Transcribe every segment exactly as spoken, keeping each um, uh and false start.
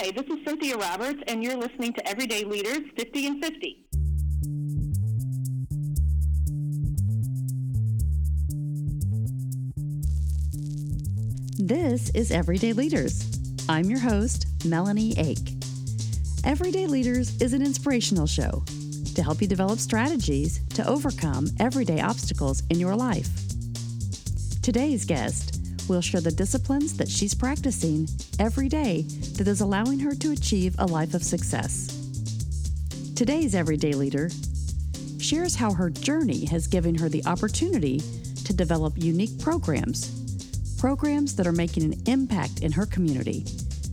Hi, this is Cynthia Roberts, and you're listening to Everyday Leaders fifty and fifty. This is Everyday Leaders. I'm your host, Melanie Ake. Everyday Leaders is an inspirational show to help you develop strategies to overcome everyday obstacles in your life. Today's guest will share the disciplines that she's practicing every day that is allowing her to achieve a life of success. Today's Everyday Leader shares how her journey has given her the opportunity to develop unique programs Programs that are making an impact in her community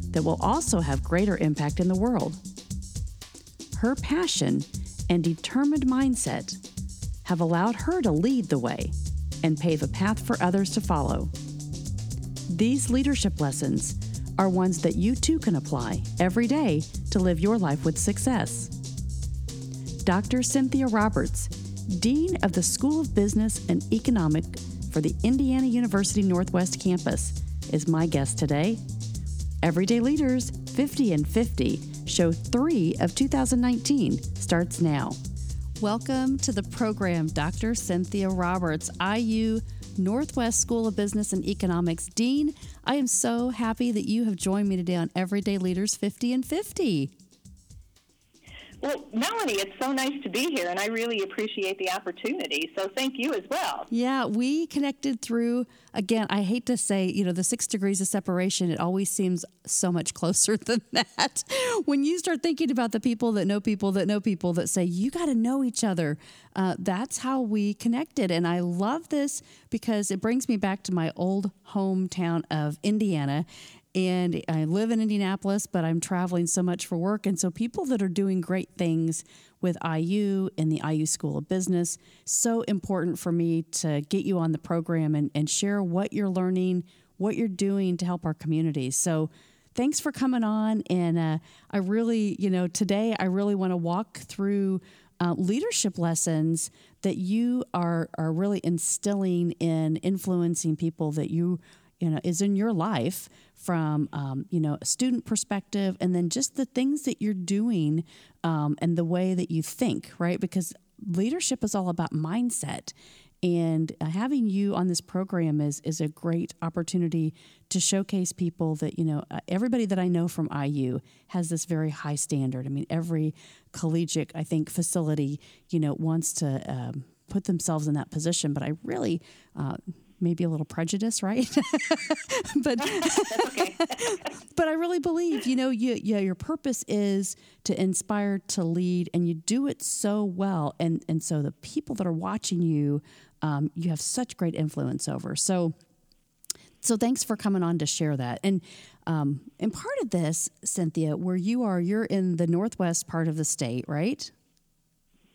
that will also have greater impact in the world. Her passion and determined mindset have allowed her to lead the way and pave a path for others to follow. These leadership lessons are ones that you too can apply every day to live your life with success. Doctor Cynthia Roberts, Dean of the School of Business and Economics for the Indiana University Northwest Campus, is my guest today. Everyday Leaders fifty and fifty, show three of two thousand nineteen, starts now. Welcome to the program, Doctor Cynthia Roberts, I U Northwest School of Business and Economics Dean. I am so happy that you have joined me today on Everyday Leaders fifty and fifty. Well, Melanie, it's so nice to be here, and I really appreciate the opportunity, so thank you as well. Yeah, we connected through, again, I hate to say, you know, the six degrees of separation, it always seems so much closer than that. When you start thinking about the people that know people that know people that say, you got to know each other, uh, that's how we connected, and I love this because it brings me back to my old hometown of Indiana. And I live in Indianapolis, but I'm traveling so much for work. And so people that are doing great things with I U and the I U School of Business, so important for me to get you on the program and, and share what you're learning, what you're doing to help our community. So thanks for coming on. And uh, I really, you know, today I really want to walk through Uh, leadership lessons that you are are really instilling in influencing people that you, you know, is in your life from, um, you know, a student perspective, and then just the things that you're doing um, and the way that you think, right? Because leadership is all about mindset. And uh, having you on this program is is a great opportunity to showcase people that, you know, uh, everybody that I know from I U has this very high standard. I mean, every collegiate, I think, facility, you know, wants to um, put themselves in that position. But I really... Uh, maybe a little prejudice, right? but but I really believe, you know, you, yeah, your purpose is to inspire, to lead, and you do it so well. And, and so the people that are watching you, um, you have such great influence over. So, so thanks for coming on to share that. And, um, and part of this, Cynthia, where you are, you're in the northwest part of the state, right?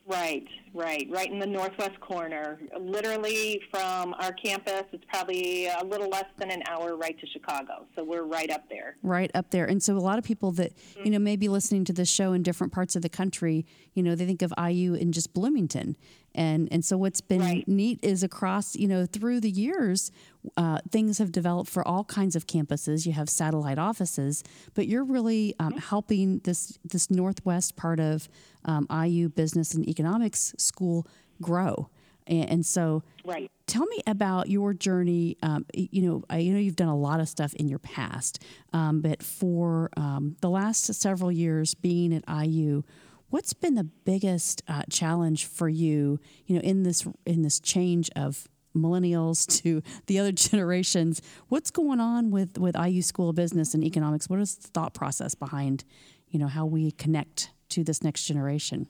Right, right, right in the northwest corner. Literally from our campus, it's probably a little less than an hour right to Chicago. So we're right up there. Right up there. And so a lot of people that, mm-hmm. you know, maybe listening to this show in different parts of the country, you know, they think of I U in just Bloomington. And and so what's been right. neat is across, you know, through the years, uh, things have developed for all kinds of campuses. You have satellite offices, but you're really um, yeah. helping this, this northwest part of um, I U Business and Economics School grow. And, and so right. tell me about your journey. Um, you know, I you know you've done a lot of stuff in your past, um, but for um, the last several years being at I U, what's been the biggest uh, challenge for you, you know, in this in this change of millennials to the other generations? What's going on with, with I U School of Business and Economics? What is the thought process behind, you know, how we connect to this next generation?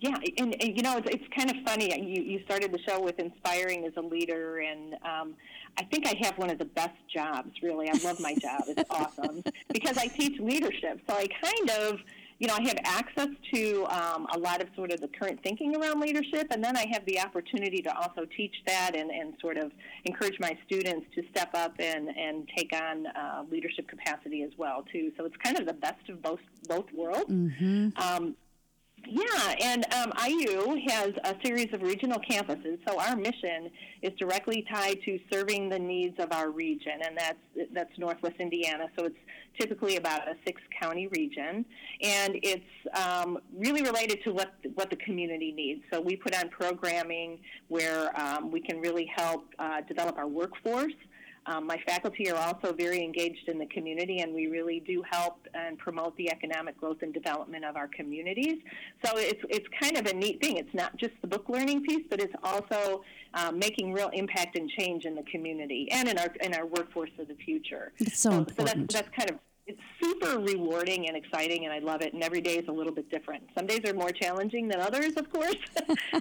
Yeah, and, and you know, it's, it's kind of funny. You, you started the show with inspiring as a leader, and um, I think I have one of the best jobs, really. I love my job. It's awesome because I teach leadership, so I kind of... You know, I have access to um, a lot of sort of the current thinking around leadership, and then I have the opportunity to also teach that and, and sort of encourage my students to step up and, and take on uh, leadership capacity as well, too. So it's kind of the best of both both worlds. Mm-hmm. Um, Yeah, and um, I U has a series of regional campuses, so our mission is directly tied to serving the needs of our region, and that's that's Northwest Indiana, so it's typically about a six-county region, and it's um, really related to what, what the community needs. So we put on programming where um, we can really help uh, develop our workforce. Um, my faculty are also very engaged in the community, and we really do help and promote the economic growth and development of our communities. So it's it's kind of a neat thing. It's not just the book learning piece, but it's also um, making real impact and change in the community and in our in our workforce of the future. It's so um, important. So that's, that's kind of it's super rewarding and exciting, and I love it. And every day is a little bit different. Some days are more challenging than others, of course,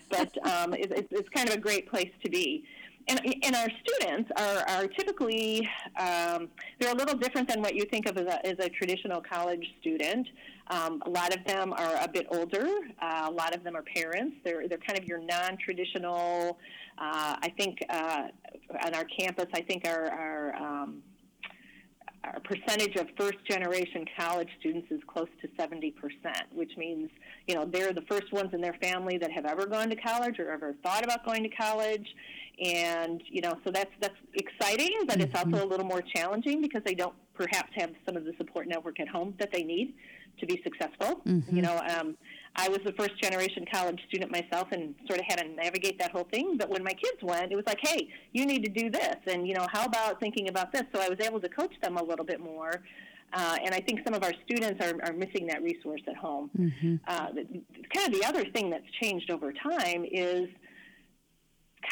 but um, it, it, it's kind of a great place to be. And, and our students are, are typically, um, they're a little different than what you think of as a, as a traditional college student. Um, a lot of them are a bit older. Uh, a lot of them are parents. They're they're kind of your non-traditional, uh, I think, uh, on our campus, I think our, our, um, our percentage of first-generation college students is close to seventy percent, which means, you know, they're the first ones in their family that have ever gone to college or ever thought about going to college. And, you know, so that's that's exciting, but it's also a little more challenging because they don't perhaps have some of the support network at home that they need to be successful. Mm-hmm. You know, um, I was the first-generation college student myself and sort of had to navigate that whole thing. But when my kids went, it was like, hey, you need to do this. And, you know, how about thinking about this? So I was able to coach them a little bit more. Uh, and I think some of our students are, are missing that resource at home. Mm-hmm. Uh, kind of the other thing that's changed over time is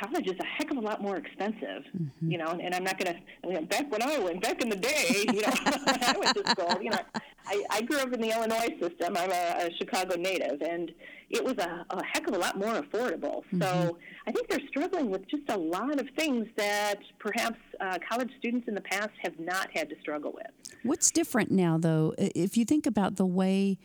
college is a heck of a lot more expensive, mm-hmm. you know, and, and I'm not going to, you know, back when I went, back in the day, you know, when I went to school, you know, I, I grew up in the Illinois system. I'm a, a Chicago native, and it was a, a heck of a lot more affordable. Mm-hmm. So I think they're struggling with just a lot of things that perhaps uh, college students in the past have not had to struggle with. What's different now, though, if you think about the way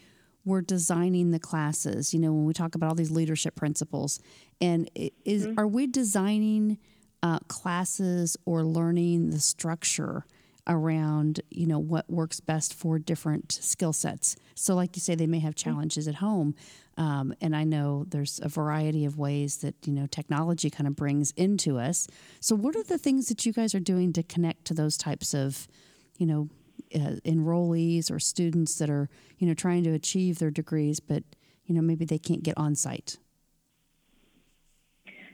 we're designing the classes, you know, when we talk about all these leadership principles, and is mm-hmm. are we designing uh, classes or learning the structure around, you know, what works best for different skill sets? So like you say, they may have challenges at home. Um, and I know there's a variety of ways that, you know, technology kind of brings into us. So what are the things that you guys are doing to connect to those types of, you know, Uh, enrollees or students that are, you know, trying to achieve their degrees, but, you know, maybe they can't get on site?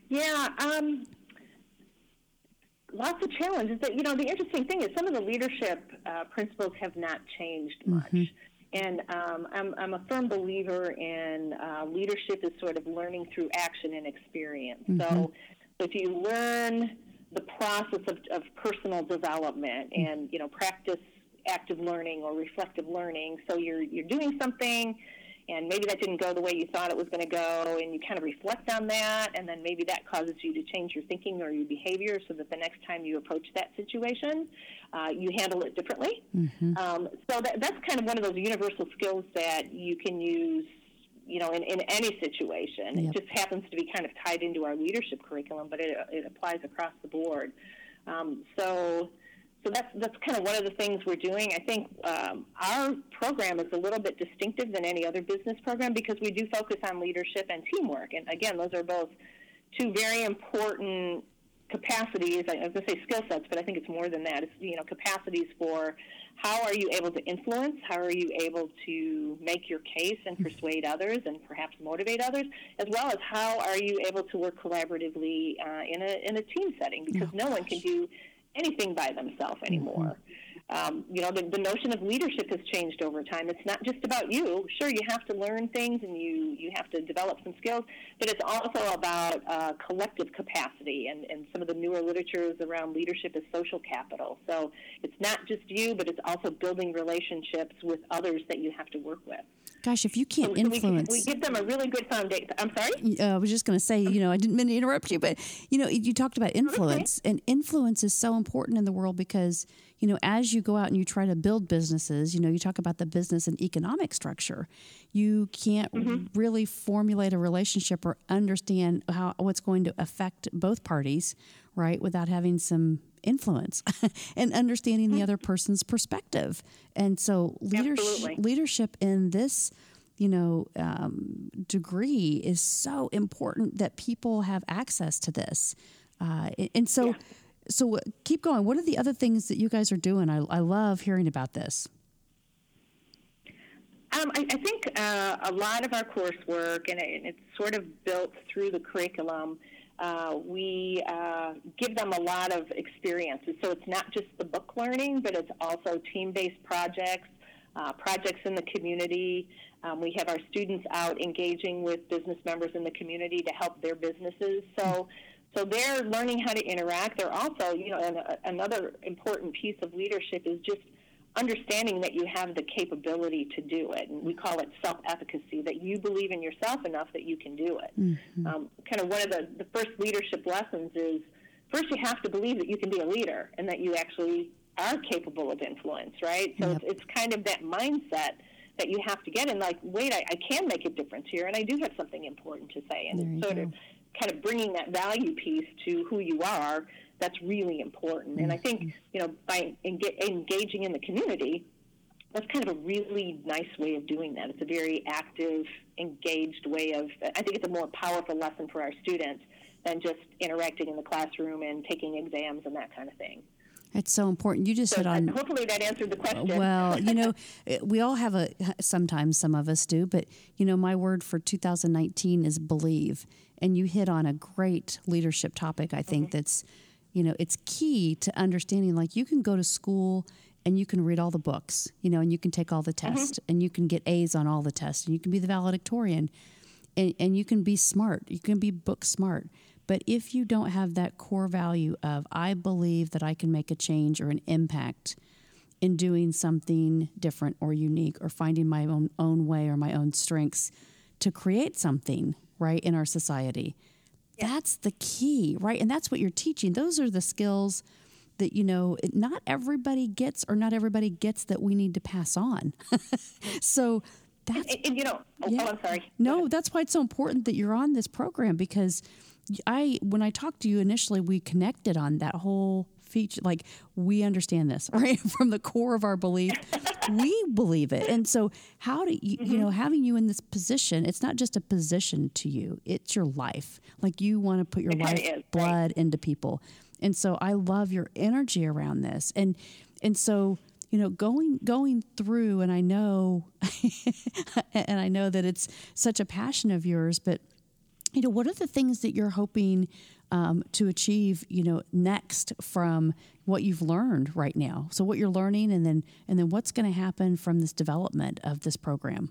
Yeah, um, lots of challenges. But, you know, the interesting thing is some of the leadership uh, principles have not changed much. Mm-hmm. And um, I'm, I'm a firm believer in uh, leadership is sort of learning through action and experience. Mm-hmm. So if you learn the process of, of personal development and, you know, practice active learning or reflective learning. So you're you're doing something, and maybe that didn't go the way you thought it was going to go, and you kind of reflect on that, and then maybe that causes you to change your thinking or your behavior so that the next time you approach that situation, uh, you handle it differently. Mm-hmm. Um, so that, that's kind of one of those universal skills that you can use, you know, in, in any situation. Yep. It just happens to be kind of tied into our leadership curriculum, but it, it applies across the board. Um, so... So that's that's kind of one of the things we're doing. I think um, our program is a little bit distinctive than any other business program because we do focus on leadership and teamwork. And, again, those are both two very important capacities. I was going to say skill sets, but I think it's more than that. It's, you know, capacities for how are you able to influence, how are you able to make your case and persuade others and perhaps motivate others, as well as how are you able to work collaboratively uh, in a in a team setting because oh, no one can do anything by themselves anymore. Mm-hmm. Um, you know, the, the notion of leadership has changed over time. It's not just about you. Sure, you have to learn things and you, you have to develop some skills, but it's also about uh, collective capacity, and, and some of the newer literatures around leadership is social capital. So it's not just you, but it's also building relationships with others that you have to work with. Gosh, if you can't so influence... We, we give them a really good foundation. I'm sorry? Uh, I was just going to say, you know, I didn't mean to interrupt you, but, you know, you talked about influence, okay. And influence is so important in the world because, you know, as you go out and you try to build businesses, you know, you talk about the business and economic structure. You can't mm-hmm. really formulate a relationship or understand how what's going to affect both parties, right, without having some influence and understanding the other person's perspective. And so leadership, leadership in this you know, um, degree is so important that people have access to this. Uh, and so, yeah. so keep going. What are the other things that you guys are doing? I, I love hearing about this. Um, I, I think uh, a lot of our coursework, and it, it's sort of built through the curriculum, uh, we uh, give them a lot of experiences. So it's not just the book learning, but it's also team-based projects, uh, projects in the community. Um, we have our students out engaging with business members in the community to help their businesses. So so they're learning how to interact. They're also, you know, and, uh, another important piece of leadership is just understanding that you have the capability to do it, and we call it self-efficacy, that you believe in yourself enough that you can do it. Mm-hmm. Um, kind of one of the, the first leadership lessons is, first you have to believe that you can be a leader and that you actually are capable of influence, right? So yep. it's, it's kind of that mindset that you have to get in, like, wait, I, I can make a difference here, and I do have something important to say. And it's sort go. of kind of bringing that value piece to who you are. That's really important. And I think, you know, by enga- engaging in the community, that's kind of a really nice way of doing that. It's a very active, engaged way of, I think it's a more powerful lesson for our students than just interacting in the classroom and taking exams and that kind of thing. It's so important. You just so hit on. Hopefully that answered the question. Well, you know, we all have a, sometimes some of us do, but, you know, my word for two thousand nineteen is believe. And you hit on a great leadership topic, I think, mm-hmm. that's, you know, it's key to understanding, like, you can go to school and you can read all the books, you know, and you can take all the tests mm-hmm. and you can get A's on all the tests and you can be the valedictorian and, and you can be smart. You can be book smart. But if you don't have that core value of, I believe that I can make a change or an impact in doing something different or unique or finding my own, own way or my own strengths to create something right in our society, that's the key, right? And that's what you're teaching. Those are the skills that, you know, not everybody gets or not everybody gets that we need to pass on. So that's... And, and, you know, oh, yeah. oh, I'm sorry. No, that's why it's so important that you're on this program, because I, when I talked to you initially, we connected on that whole feature. Like, we understand this, right? From the core of our belief, we believe it. And so how do you, mm-hmm. you know, having you in this position, it's not just a position to you, it's your life. Like, you want to put your it life is, blood right? into people. And so I love your energy around this. And, and so, you know, going, going through, and I know, and I know that it's such a passion of yours, but, you know, what are the things that you're hoping um, to achieve, you know, next from what you've learned right now? So what you're learning, and then and then what's going to happen from this development of this program?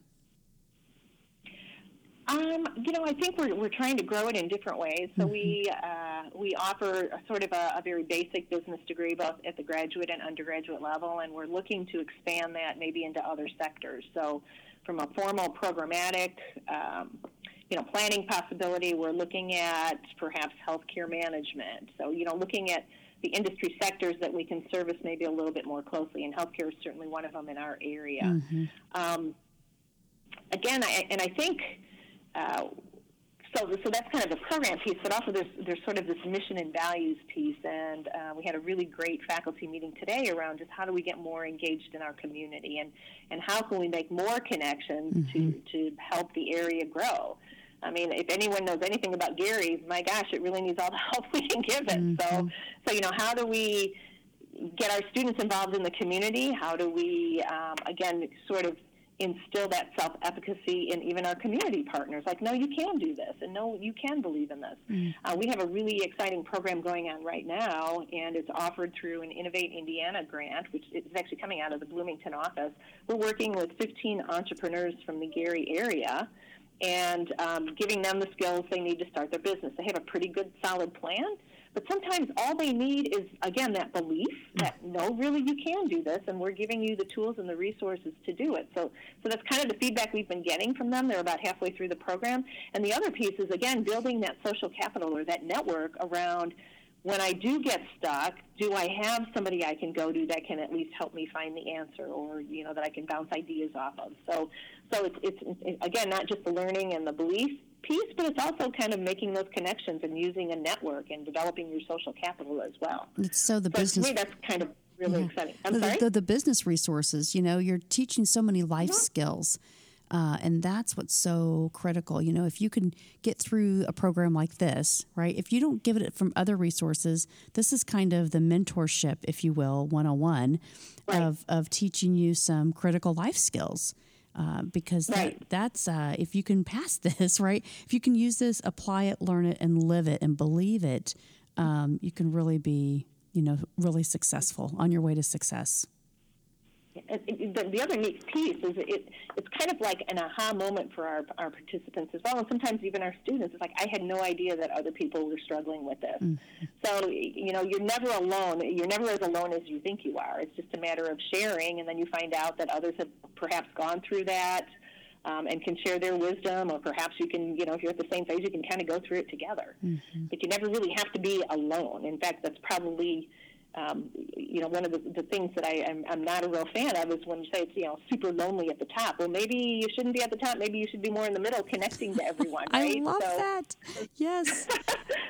Um, you know, I think we're we're trying to grow it in different ways. So mm-hmm. we uh, we offer a sort of a, a very basic business degree both at the graduate and undergraduate level, and we're looking to expand that maybe into other sectors. So from a formal programmatic um you know, planning possibility, we're looking at perhaps healthcare management. So, you know, looking at the industry sectors that we can service maybe a little bit more closely, and healthcare is certainly one of them in our area. Mm-hmm. Um, again, I, and I think, uh, so so that's kind of the program piece, but also there's, there's sort of this mission and values piece, and uh, we had a really great faculty meeting today around just how do we get more engaged in our community, and, and how can we make more connections mm-hmm. to, to help the area grow. I mean, if anyone knows anything about Gary, my gosh, it really needs all the help we can give it. Mm-hmm. So, so you know, how do we get our students involved in the community? How do we, um, again, sort of instill that self-efficacy in even our community partners? Like, no, you can do this, and no, you can believe in this. Mm-hmm. Uh, we have a really exciting program going on right now, and it's offered through an Innovate Indiana grant, which is actually coming out of the Bloomington office. We're working with fifteen entrepreneurs from the Gary area, and um, giving them the skills they need to start their business. They have a pretty good, solid plan, but sometimes all they need is, again, that belief that, no, really, you can do this, and we're giving you the tools and the resources to do it. So so that's kind of the feedback we've been getting from them. They're about halfway through the program. And the other piece is, again, building that social capital or that network around, when I do get stuck, do I have somebody I can go to that can at least help me find the answer, or, you know, that I can bounce ideas off of? So so it's, it's, it's again, not just the learning and the belief piece, but it's also kind of making those connections and using a network and developing your social capital as well. So the so business... To me, that's kind of really yeah. exciting. I'm the, sorry? The, the business resources, you know, you're teaching so many life yeah. skills. Uh, and that's what's so critical. You know, if you can get through a program like this, right, if you don't give it from other resources, this is kind of the mentorship, if you will, one oh one right. of, of teaching you some critical life skills. Uh, because right. that, that's, uh, if you can pass this, right, if you can use this, apply it, learn it, and live it and believe it, um, you can really be, you know, really successful on your way to success. The, the other neat piece is it, it's kind of like an aha moment for our, our participants as well, and sometimes even our students. It's like, I had no idea that other people were struggling with this. Mm. So, you know, you're never alone. You're never as alone as you think you are. It's just a matter of sharing, and then you find out that others have perhaps gone through that um, and can share their wisdom, or perhaps you can, you know, if you're at the same phase, you can kind of go through it together. Mm-hmm. But you never really have to be alone. In fact, that's probably... Um, you know, one of the, the things that I, I'm, I'm not a real fan of is when you say it's, you know, super lonely at the top. Well, maybe you shouldn't be at the top. Maybe you should be more in the middle, connecting to everyone, right? I love so, that. Yes.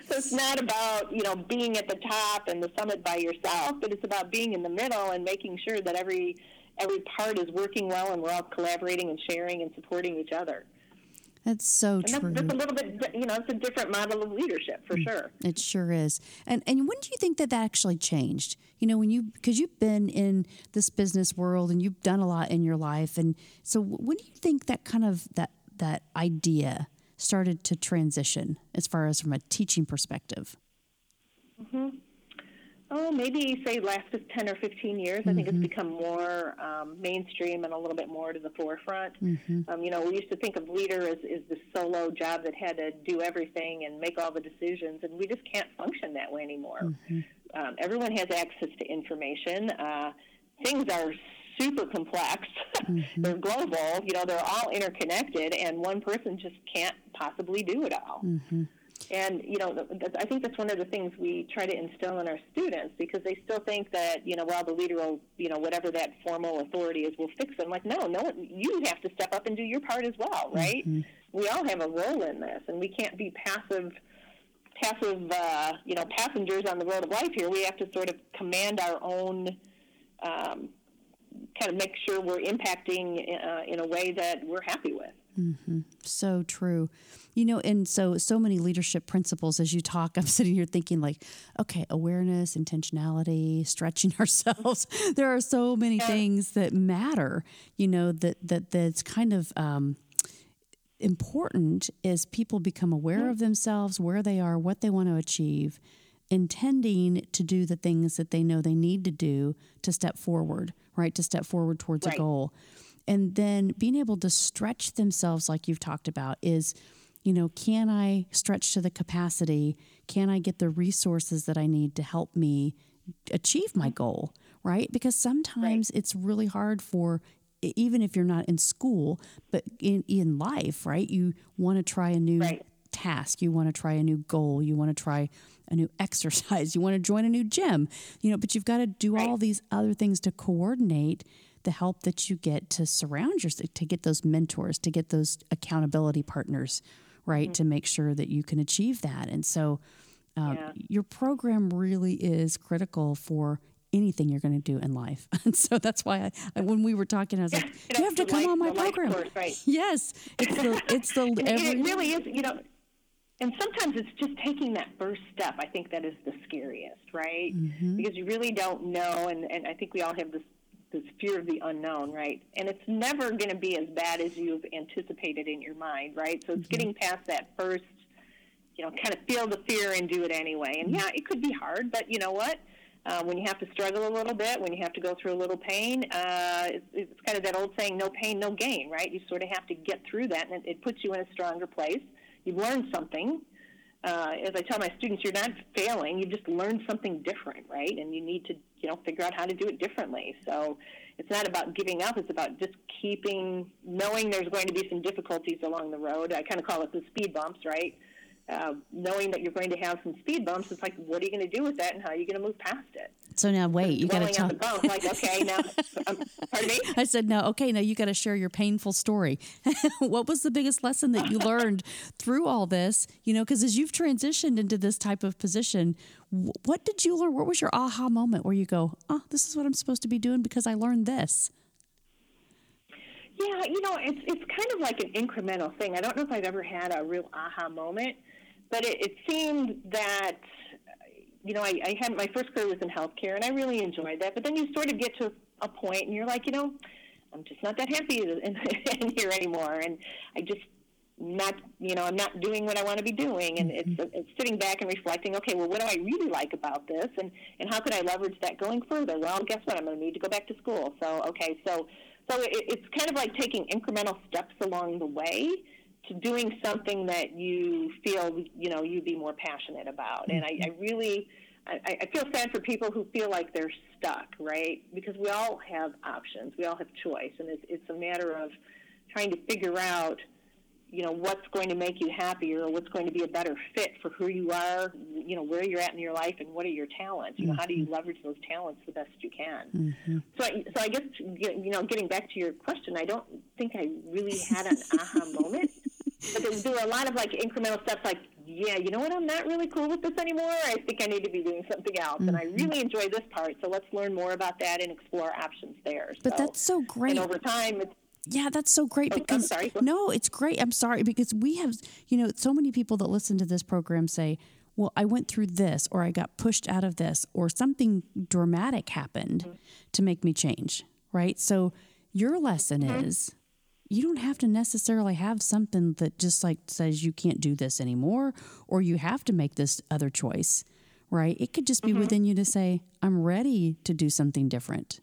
So it's not about, you know, being at the top and the summit by yourself, but it's about being in the middle and making sure that every every part is working well and we're all collaborating and sharing and supporting each other. That's so and true. That's, that's a little bit, you know, it's a different model of leadership for sure. It sure is. And and when do you think that that actually changed? You know, when you, because you've been in this business world and you've done a lot in your life, and so when do you think that kind of that that idea started to transition as far as from a teaching perspective? Mm-hmm. Oh, maybe say last ten or fifteen years. Mm-hmm. I think it's become more um, mainstream and a little bit more to the forefront. Mm-hmm. Um, you know, we used to think of leader as, as the solo job that had to do everything and make all the decisions, and we just can't function that way anymore. Mm-hmm. Um, everyone has access to information. Uh, things are super complex. Mm-hmm. They're global. You know, they're all interconnected, and one person just can't possibly do it all. Mm-hmm. And, you know, I think that's one of the things we try to instill in our students, because they still think that, you know, well, the leader will, you know, whatever that formal authority is, will fix them. Like, no, no, you have to step up and do your part as well, right? Mm-hmm. We all have a role in this, and we can't be passive, passive, uh, you know, passengers on the road of life here. We have to sort of command our own, um, kind of make sure we're impacting uh, in a way that we're happy with. Mm-hmm. So true. You know, and so, so many leadership principles as you talk, I'm sitting here thinking like, okay, awareness, intentionality, stretching ourselves. There are so many yeah. things that matter, you know, that, that, that's kind of, um, important as people become aware yeah. of themselves, where they are, what they want to achieve, intending to do the things that they know they need to do to step forward, right? To step forward towards right. a goal. And then being able to stretch themselves, like you've talked about, is, you know, can I stretch to the capacity? Can I get the resources that I need to help me achieve my goal, right? Because sometimes right. it's really hard for, even if you're not in school, but in, in life, right? You want to try a new right. task. You want to try a new goal. You want to try a new exercise. You want to join a new gym, you know, but you've got to do right. all these other things to coordinate the help that you get, to surround yourself, to get those mentors, to get those accountability partners, right, mm-hmm. to make sure that you can achieve that. And so um, yeah. your program really is critical for anything you're going to do in life. And so that's why I, I when we were talking, I was yeah, like, you have to come life, on my program. Course, right. Yes. It's the, it's the, every- it really is, you know, and sometimes it's just taking that first step. I think that is the scariest, right? Mm-hmm. Because you really don't know. And, and I think we all have this, this fear of the unknown, right? And it's never going to be as bad as you've anticipated in your mind, right? So it's mm-hmm. getting past that first, you know, kind of feel the fear and do it anyway. And yeah, it could be hard, but you know what? Uh, when you have to struggle a little bit, when you have to go through a little pain, uh, it's, it's kind of that old saying, no pain, no gain, right? You sort of have to get through that, and it, it puts you in a stronger place. You've learned something. Uh, as I tell my students, you're not failing. You just learned something different, right? And you need to, you know, figure out how to do it differently. So it's not about giving up. It's about just keeping, knowing there's going to be some difficulties along the road. I kind of call it the speed bumps, right? Uh, knowing that you're going to have some speed bumps, it's like, what are you going to do with that, and how are you going to move past it? So now, wait, you got to tell. Bump, like, okay, now, um, pardon me? I said, no, okay, now you got to share your painful story. What was the biggest lesson that you learned through all this? You know, because as you've transitioned into this type of position, what did you learn? What was your aha moment where you go, oh, this is what I'm supposed to be doing because I learned this? Yeah, you know, it's it's kind of like an incremental thing. I don't know if I've ever had a real aha moment, but it, it seemed that, you know, I, I had my first career was in healthcare, and I really enjoyed that. But then you sort of get to a point, and you're like, you know, I'm just not that happy in, in here anymore, and I just not, you know, I'm not doing what I want to be doing, and mm-hmm. it's, it's sitting back and reflecting. Okay, well, what do I really like about this, and and how could I leverage that going further? Well, guess what? I'm going to need to go back to school. So, okay, so. So it, it's kind of like taking incremental steps along the way to doing something that you feel, you know, you'd be more passionate about. Mm-hmm. And I, I really, I, I feel sad for people who feel like they're stuck, right? Because we all have options. We all have choice. And it's, it's a matter of trying to figure out, you know, what's going to make you happier or what's going to be a better fit for who you are, you know, where you're at in your life and what are your talents. You know, mm-hmm. how do you leverage those talents the best you can? Mm-hmm. So, I, so I guess, you know, getting back to your question, I don't think I really had an aha moment, but there, there were a lot of, like, incremental steps like, yeah, you know what, I'm not really cool with this anymore. I think I need to be doing something else, mm-hmm. and I really enjoy this part, so let's learn more about that and explore options there. But so, that's so great. And over time, it's Yeah, that's so great because, oh, sorry. no, it's great. I'm sorry because we have, you know, so many people that listen to this program say, well, I went through this or I got pushed out of this or something dramatic happened mm-hmm. to make me change, right? So your lesson mm-hmm. is you don't have to necessarily have something that just like says you can't do this anymore or you have to make this other choice, right? It could just be mm-hmm. within you to say, I'm ready to do something different.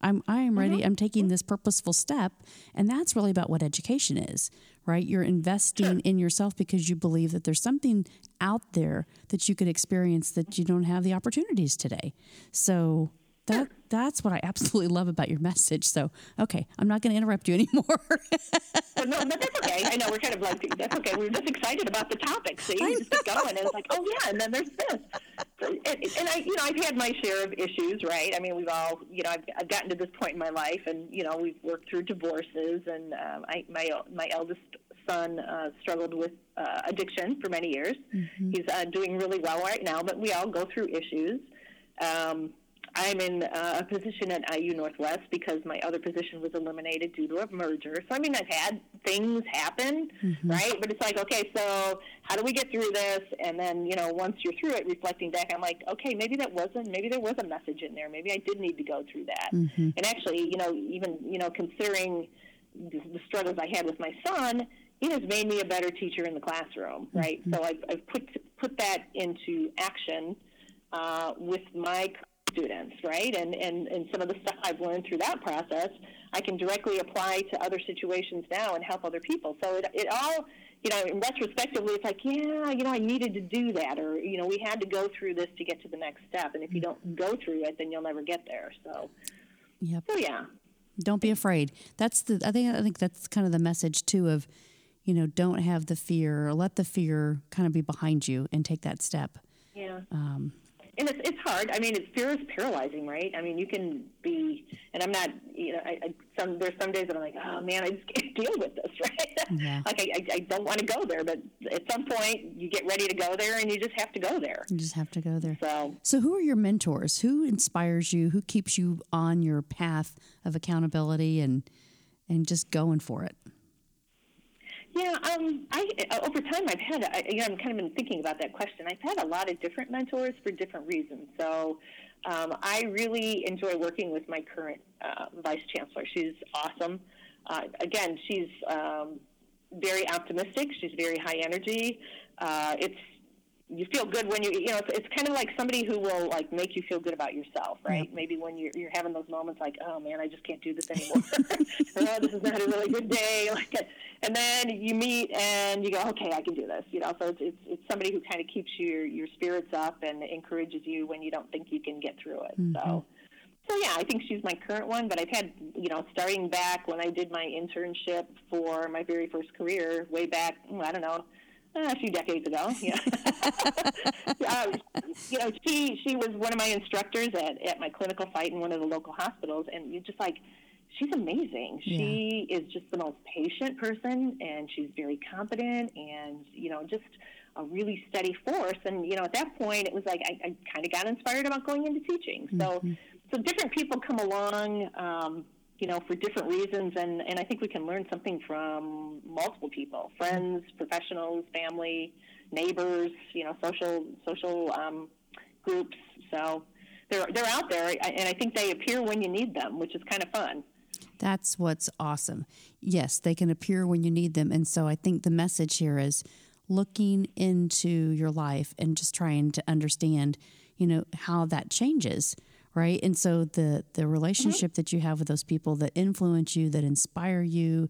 I'm I am ready. I'm taking this purposeful step. And that's really about what education is, right? You're investing sure. in yourself because you believe that there's something out there that you could experience that you don't have the opportunities today. So that that's what I absolutely love about your message. So, okay, I'm not going to interrupt you anymore. Well, no, but that's okay. I know we're kind of like, that's okay. We're just excited about the topic. So you just keep going and it's like, oh yeah, and then there's this. So, and, and I, you know, I've had my share of issues, right? I mean, we've all, you know, I've, I've gotten to this point in my life and, you know, we've worked through divorces and um, I, my, my eldest son uh, struggled with uh, addiction for many years. Mm-hmm. He's uh, doing really well right now, but we all go through issues. Um, I'm in uh, a position at I U Northwest because my other position was eliminated due to a merger. So, I mean, I've had things happen, mm-hmm. right? But it's like, okay, so how do we get through this? And then, you know, once you're through it, reflecting back, I'm like, okay, maybe that wasn't, maybe there was a message in there. Maybe I did need to go through that. Mm-hmm. And actually, you know, even, you know, considering the struggles I had with my son, it has made me a better teacher in the classroom, right? Mm-hmm. So I've, I've put put that into action uh, with my students, right? And, and and some of the stuff I've learned through that process, I can directly apply to other situations now and help other people. So it it all, you know, retrospectively, it's like, yeah, you know, I needed to do that, or, you know, we had to go through this to get to the next step. And if you don't go through it, then you'll never get there. So, yep. so yeah. Don't be afraid. That's the, I think, I think that's kind of the message too of, you know, don't have the fear or let the fear kind of be behind you and take that step. Yeah. Um, And it's it's hard. I mean, it's, fear is paralyzing, right? I mean, you can be, and I'm not, you know, I, I, some there's some days that I'm like, oh, man, I just can't deal with this, right? Yeah. Like, I, I, I don't want to go there. But at some point, you get ready to go there, and you just have to go there. You just have to go there. So, so who are your mentors? Who inspires you? Who keeps you on your path of accountability and and just going for it? Yeah, um, I over time I've had, I, you know, I've kind of been thinking about that question. I've had a lot of different mentors for different reasons. So um, I really enjoy working with my current uh, vice chancellor. She's awesome. Uh, again, she's um, very optimistic. She's very high energy. Uh, it's you feel good when you, you know, it's, it's kind of like somebody who will, like, make you feel good about yourself, right? Yep. Maybe when you're, you're having those moments like, oh, man, I just can't do this anymore. oh, this is not a really good day. Like, and then you meet and you go, okay, I can do this, you know? So it's it's, it's somebody who kind of keeps your, your spirits up and encourages you when you don't think you can get through it. Mm-hmm. So, so, yeah, I think she's my current one, but I've had, you know, starting back when I did my internship for my very first career way back, I don't know, Uh, a few decades ago, yeah. um, you know, she she was one of my instructors at, at my clinical site in one of the local hospitals, and you're just like, she's amazing. Yeah. She is just the most patient person, and she's very competent, and, you know, just a really steady force. And, you know, at that point, it was like I, I kind of got inspired about going into teaching. Mm-hmm. So, so different people come along. Um, you know, for different reasons, and, and I think we can learn something from multiple people, friends, professionals, family, neighbors, you know, social social um, groups. So they're they're out there, and I think they appear when you need them, which is kind of fun. That's what's awesome. Yes, they can appear when you need them. And so I think the message here is looking into your life and just trying to understand, you know, how that changes, right? And so the, the relationship mm-hmm. that you have with those people that influence you, that inspire you,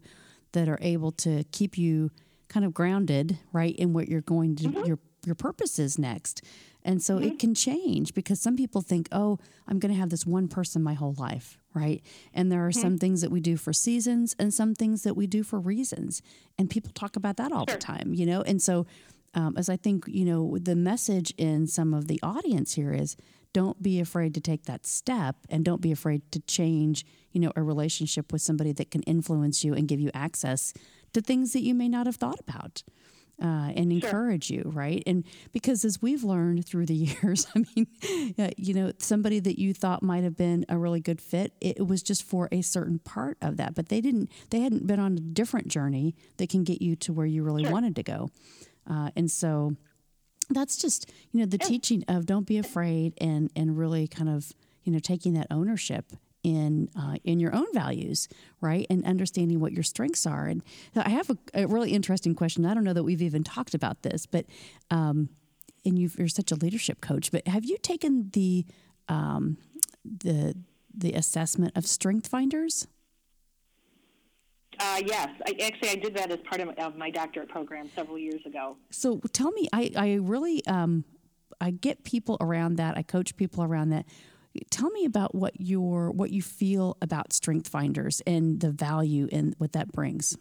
that are able to keep you kind of grounded, right, in what you're going to, mm-hmm. your your purpose is next. And so mm-hmm. it can change, because some people think, oh, I'm going to have this one person my whole life, right? And there are mm-hmm. some things that we do for seasons and some things that we do for reasons. And people talk about that all sure. the time, you know? And so um, as I think, you know, the message in some of the audience here is, don't be afraid to take that step, and don't be afraid to change, you know, a relationship with somebody that can influence you and give you access to things that you may not have thought about. Uh, and encourage sure. you, right? And because as we've learned through the years, I mean, uh, you know, somebody that you thought might have been a really good fit, it was just for a certain part of that, but they didn't, they hadn't been on a different journey that can get you to where you really sure. wanted to go. Uh, and so that's just, you know, the yeah. teaching of don't be afraid, and, and really kind of, you know, taking that ownership in uh, in your own values, right? And understanding what your strengths are. And I have a, a really interesting question. I don't know that we've even talked about this, but, um, and you've, you're such a leadership coach, but have you taken the, um, the, the assessment of StrengthsFinders? Uh, yes. I, actually, I did that as part of, of my doctorate program several years ago. So tell me, I, I really, um, I get people around that. I coach people around that. Tell me about what your what you feel about StrengthsFinders and the value and what that brings.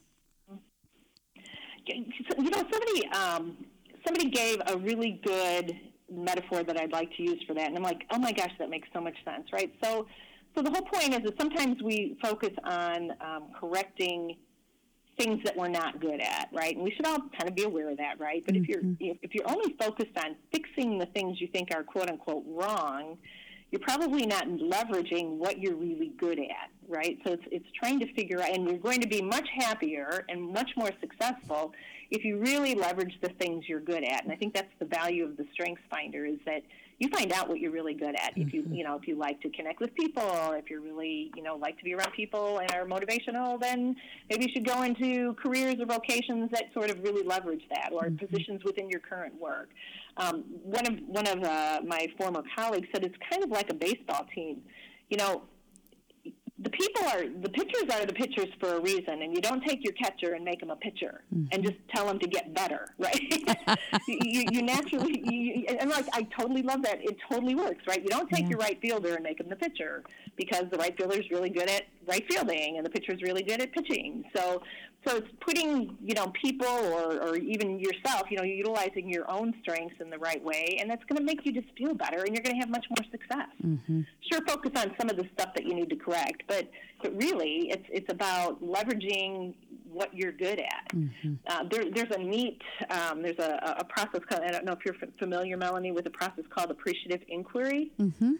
You know, somebody um, somebody gave a really good metaphor that I'd like to use for that, and I'm like, oh my gosh, that makes so much sense, right? So, so the whole point is that sometimes we focus on um, correcting things that we're not good at, right? And we should all kind of be aware of that, right? But mm-hmm. if you're if, if you're only focused on fixing the things you think are quote unquote wrong, you're probably not leveraging what you're really good at, right? So it's it's trying to figure out, and you're going to be much happier and much more successful if you really leverage the things you're good at. And I think that's the value of the StrengthsFinder, is that you find out what you're really good at. If you, you know, if you like to connect with people, or if you really, you know, like to be around people and are motivational, then maybe you should go into careers or vocations that sort of really leverage that, or mm-hmm. positions within your current work. Um, one of one of uh, my former colleagues said it's kind of like a baseball team. You know, the people are the pitchers are the pitchers for a reason, and you don't take your catcher and make him a pitcher mm-hmm. and just tell him to get better, right? you, you naturally, you, and like I totally love that. It totally works, right? You don't take yeah. your right fielder and make him the pitcher, because the right fielder is really good at right fielding, and the pitcher is really good at pitching. So, so it's putting you know people or or even yourself, you know, utilizing your own strengths in the right way, and that's going to make you just feel better, and you're going to have much more success. Mm-hmm. Sure, focus on some of the stuff that you need to correct. But, but really, it's it's about leveraging what you're good at. Mm-hmm. Uh, there, there's a neat, um, there's a, a process called, I don't know if you're familiar, Melanie, with a process called appreciative inquiry. Mm-hmm.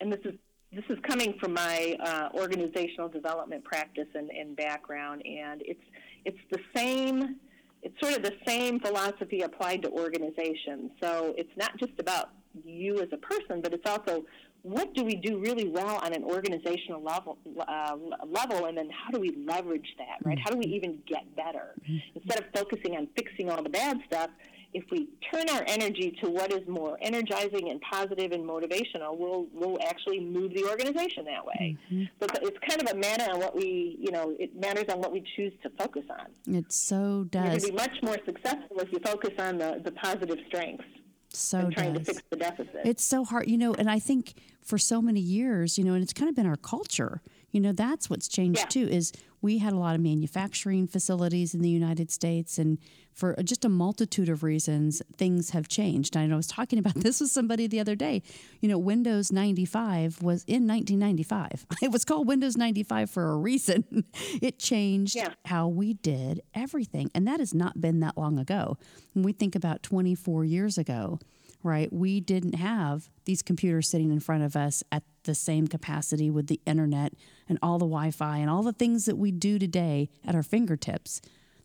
And this is this is coming from my uh, organizational development practice and, and background, and it's it's the same, it's sort of the same philosophy applied to organizations. So it's not just about you as a person, but it's also what do we do really well on an organizational level, uh, level, and then how do we leverage that, right? How do we even get better? Instead of focusing on fixing all the bad stuff, if we turn our energy to what is more energizing and positive and motivational, we'll we'll actually move the organization that way. Mm-hmm. So it's kind of a matter on what we, you know, it matters on what we choose to focus on. It so does. You're going to be much more successful if you focus on the, the positive strengths. So trying does. to fix the deficit. It's so hard, you know, and I think for so many years, you know, and it's kind of been our culture, you know, that's what's changed yeah. too, is we had a lot of manufacturing facilities in the United States, and for just a multitude of reasons, things have changed. I know I was talking about this with somebody the other day, you know, Windows ninety-five was in nineteen ninety-five. It was called Windows ninety-five for a reason. It changed yeah. how we did everything. And that has not been that long ago. When we think about twenty-four years ago, right? We didn't have these computers sitting in front of us at the same capacity with the internet and all the Wi-Fi and all the things that we do today at our fingertips.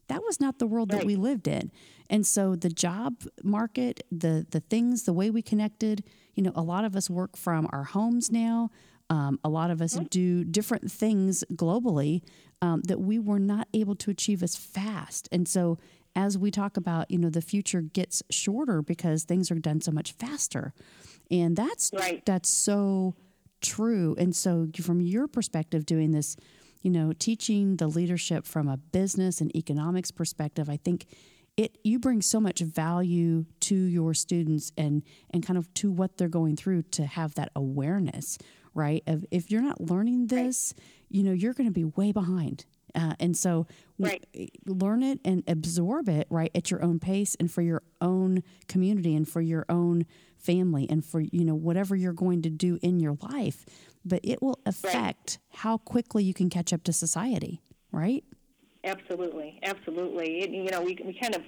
That was not the world right. that we lived in. And so the job market, the the things, the way we connected, you know, a lot of us work from our homes now. Um, a lot of us mm-hmm. do different things globally um, that we were not able to achieve as fast. And so as we talk about, you know, the future gets shorter because things are done so much faster. And that's right. that's so true. And so from your perspective, doing this, you know, teaching the leadership from a business and economics perspective, I think it you bring so much value to your students and and kind of to what they're going through to have that awareness, right? Of if you're not learning this, right. you know, you're going to be way behind. Uh, and so right. w- learn it and absorb it, right, at your own pace and for your own community and for your own family and for, you know, whatever you're going to do in your life. But it will affect right. how quickly you can catch up to society, right? Absolutely. Absolutely. It, you know, we we kind of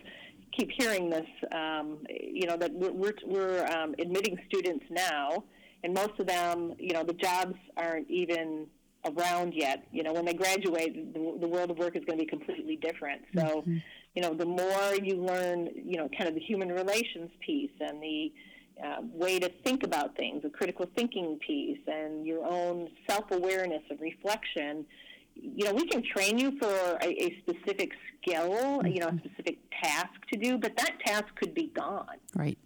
keep hearing this, um, you know, that we're, we're um, admitting students now, and most of them, you know, the jobs aren't even around yet. You know, when they graduate, the, the world of work is going to be completely different. So, mm-hmm. you know, the more you learn, you know, kind of the human relations piece and the uh, way to think about things, the critical thinking piece and your own self-awareness and reflection, you know, we can train you for a, a specific skill, mm-hmm. you know, a specific task to do, but that task could be gone. Right.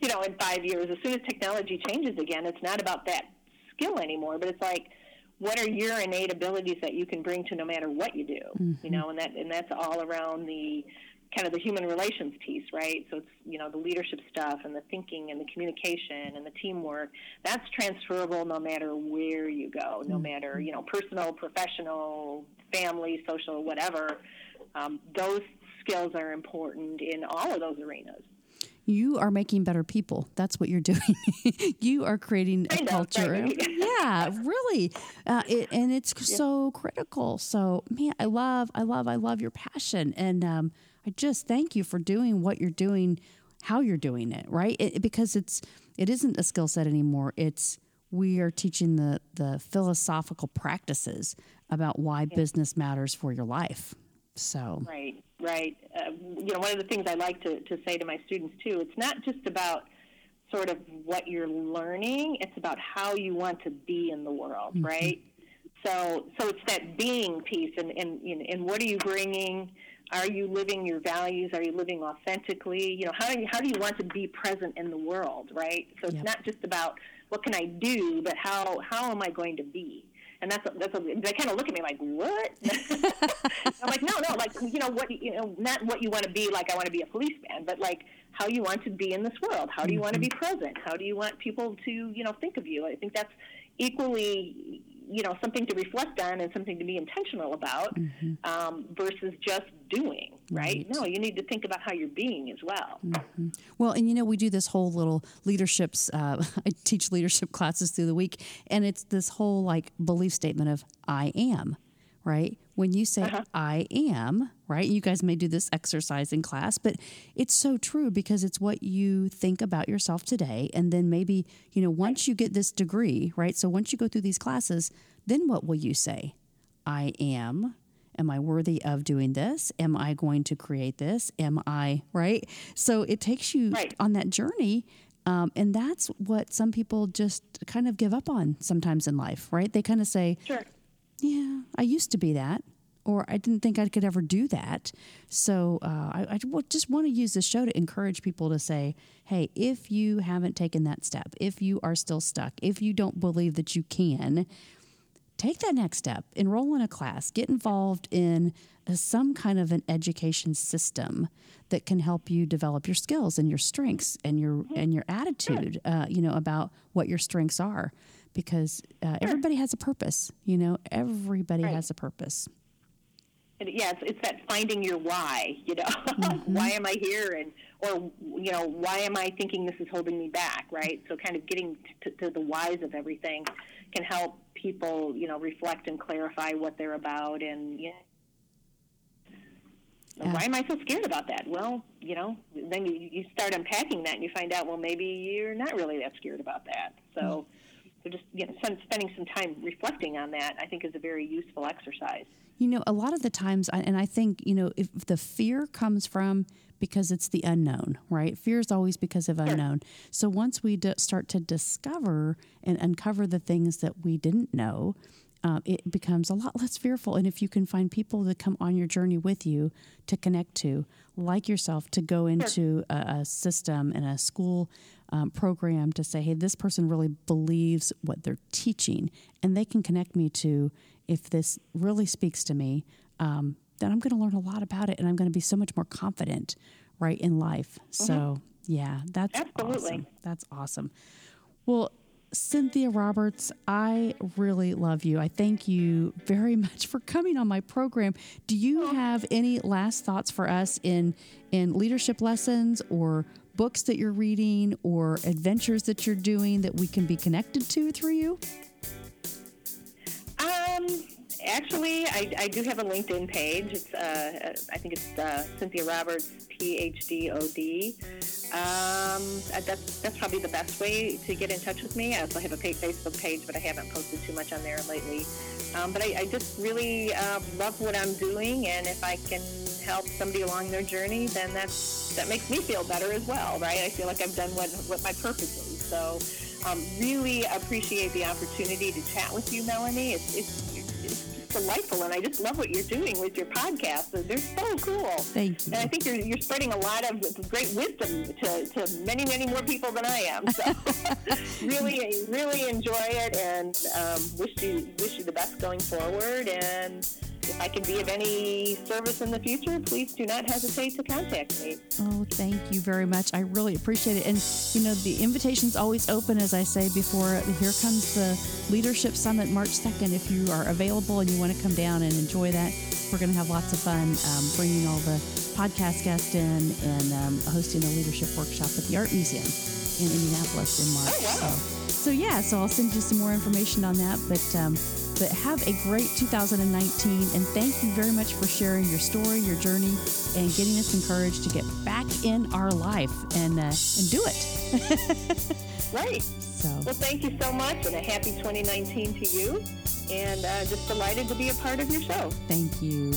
You know, in five years, as soon as technology changes again, it's not about that skill anymore, but it's like, what are your innate abilities that you can bring to no matter what you do, mm-hmm. you know, and that and that's all around the kind of the human relations piece, right? So it's, you know, the leadership stuff and the thinking and the communication and the teamwork, that's transferable no matter where you go, no mm-hmm. matter, you know, personal, professional, family, social, whatever. Um, those skills are important in all of those arenas. You are making better people. That's what you're doing. You are creating a I know, culture. Right? Yeah, really. Uh, it, and it's yeah. so critical. So, man, I love, I love, I love your passion. And um, I just thank you for doing what you're doing, how you're doing it, right? It, because it's, it isn't a skill set anymore. It's, we are teaching the, the philosophical practices about why yeah. business matters for your life. So right, right. Uh, you know, one of the things I like to, to say to my students, too, it's not just about sort of what you're learning. It's about how you want to be in the world, mm-hmm. right? So so it's that being piece, and, and, and what are you bringing? Are you living your values? Are you living authentically? You know, how do you, how do you want to be present in the world, right? So it's yep. not just about what can I do, but how, how am I going to be? And that's a, that's a, they kind of look at me like, what? I'm like, no, no, like, you know, what, you know, not what you want to be, like I want to be a policeman, but like how you want to be in this world. How do you want to be present? How do you want people to, you know, think of you? I think that's equally, you know, something to reflect on and something to be intentional about mm-hmm. um, versus just doing, right? right? No, you need to think about how you're being as well. Mm-hmm. Well, and you know, we do this whole little leaderships, uh, I teach leadership classes through the week, and it's this whole like belief statement of I am, right? When you say uh-huh. I am, right? You guys may do this exercise in class, but it's so true because it's what you think about yourself today. And then maybe, you know, once you get this degree, right? So once you go through these classes, then what will you say? I am. Am I worthy of doing this? Am I going to create this? Am I, right? So it takes you right. on that journey. Um, and that's what some people just kind of give up on sometimes in life, right? They kind of say, sure. yeah, I used to be that, or I didn't think I could ever do that. So uh, I, I just want to use this show to encourage people to say, hey, if you haven't taken that step, if you are still stuck, if you don't believe that you can, take that next step, enroll in a class, get involved in a, some kind of an education system that can help you develop your skills and your strengths and your and your attitude, uh, you know, about what your strengths are. Because uh, everybody has a purpose, you know, everybody right. has a purpose. And yeah, it's, it's that finding your why, you know, mm-hmm. why am I here? And, or, you know, why am I thinking this is holding me back, right? So kind of getting to, to the whys of everything can help people, you know, reflect and clarify what they're about and, you know. Yeah. Why am I so scared about that? Well, you know, then you, you start unpacking that and you find out, well, maybe you're not really that scared about that. So, so just you know, spending some time reflecting on that, I think, is a very useful exercise. You know, a lot of the times, and I think, you know, if the fear comes from because it's the unknown, right? Fear is always because of unknown. Sure. So once we d- start to discover and uncover the things that we didn't know, Uh, it becomes a lot less fearful. And if you can find people that come on your journey with you to connect to, like yourself, to go into a, a system and a school um, program to say, hey, this person really believes what they're teaching, and they can connect me to, if this really speaks to me, um, then I'm going to learn a lot about it, and I'm going to be so much more confident, right, in life. Mm-hmm. So, yeah, that's Absolutely. awesome. That's awesome. Well, Cynthia Roberts, I really love you. I thank you very much for coming on my program. Do you have any last thoughts for us in in leadership lessons or books that you're reading or adventures that you're doing that we can be connected to through you? Um, actually, I, I do have a LinkedIn page. It's uh, I think it's uh, Cynthia Roberts, P H D O D. Um, that's, that's probably the best way to get in touch with me. I also have a Facebook page, but I haven't posted too much on there lately. Um, but I, I just really uh, love what I'm doing, and if I can help somebody along their journey, then that's, that makes me feel better as well, right? I feel like I've done what, what my purpose is. So um, really appreciate the opportunity to chat with you, Melanie. It's, it's, it's delightful, and I just love what you're doing with your podcasts. They're so cool. Thank you. And I think you're you're spreading a lot of great wisdom to, to many, many more people than I am. So really, really enjoy it, and um, wish you wish you the best going forward. And if I can be of any service in the future, please do not hesitate to contact me. Oh, thank you very much. I really appreciate it. And you know, the invitation's always open, as I say before. Here comes the Leadership Summit, March second. If you are available and you want to come down and enjoy that, we're going to have lots of fun um, bringing all the podcast guests in and um, hosting a leadership workshop at the Art Museum in Indianapolis in March. Oh, wow. So, so yeah, so I'll send you some more information on that. But um, but have a great two thousand nineteen, and thank you very much for sharing your story, your journey, and getting us encouraged to get back in our life and, uh, and do it. Right. So. Well, thank you so much, and a happy twenty nineteen to you. And uh, just delighted to be a part of your show. Thank you.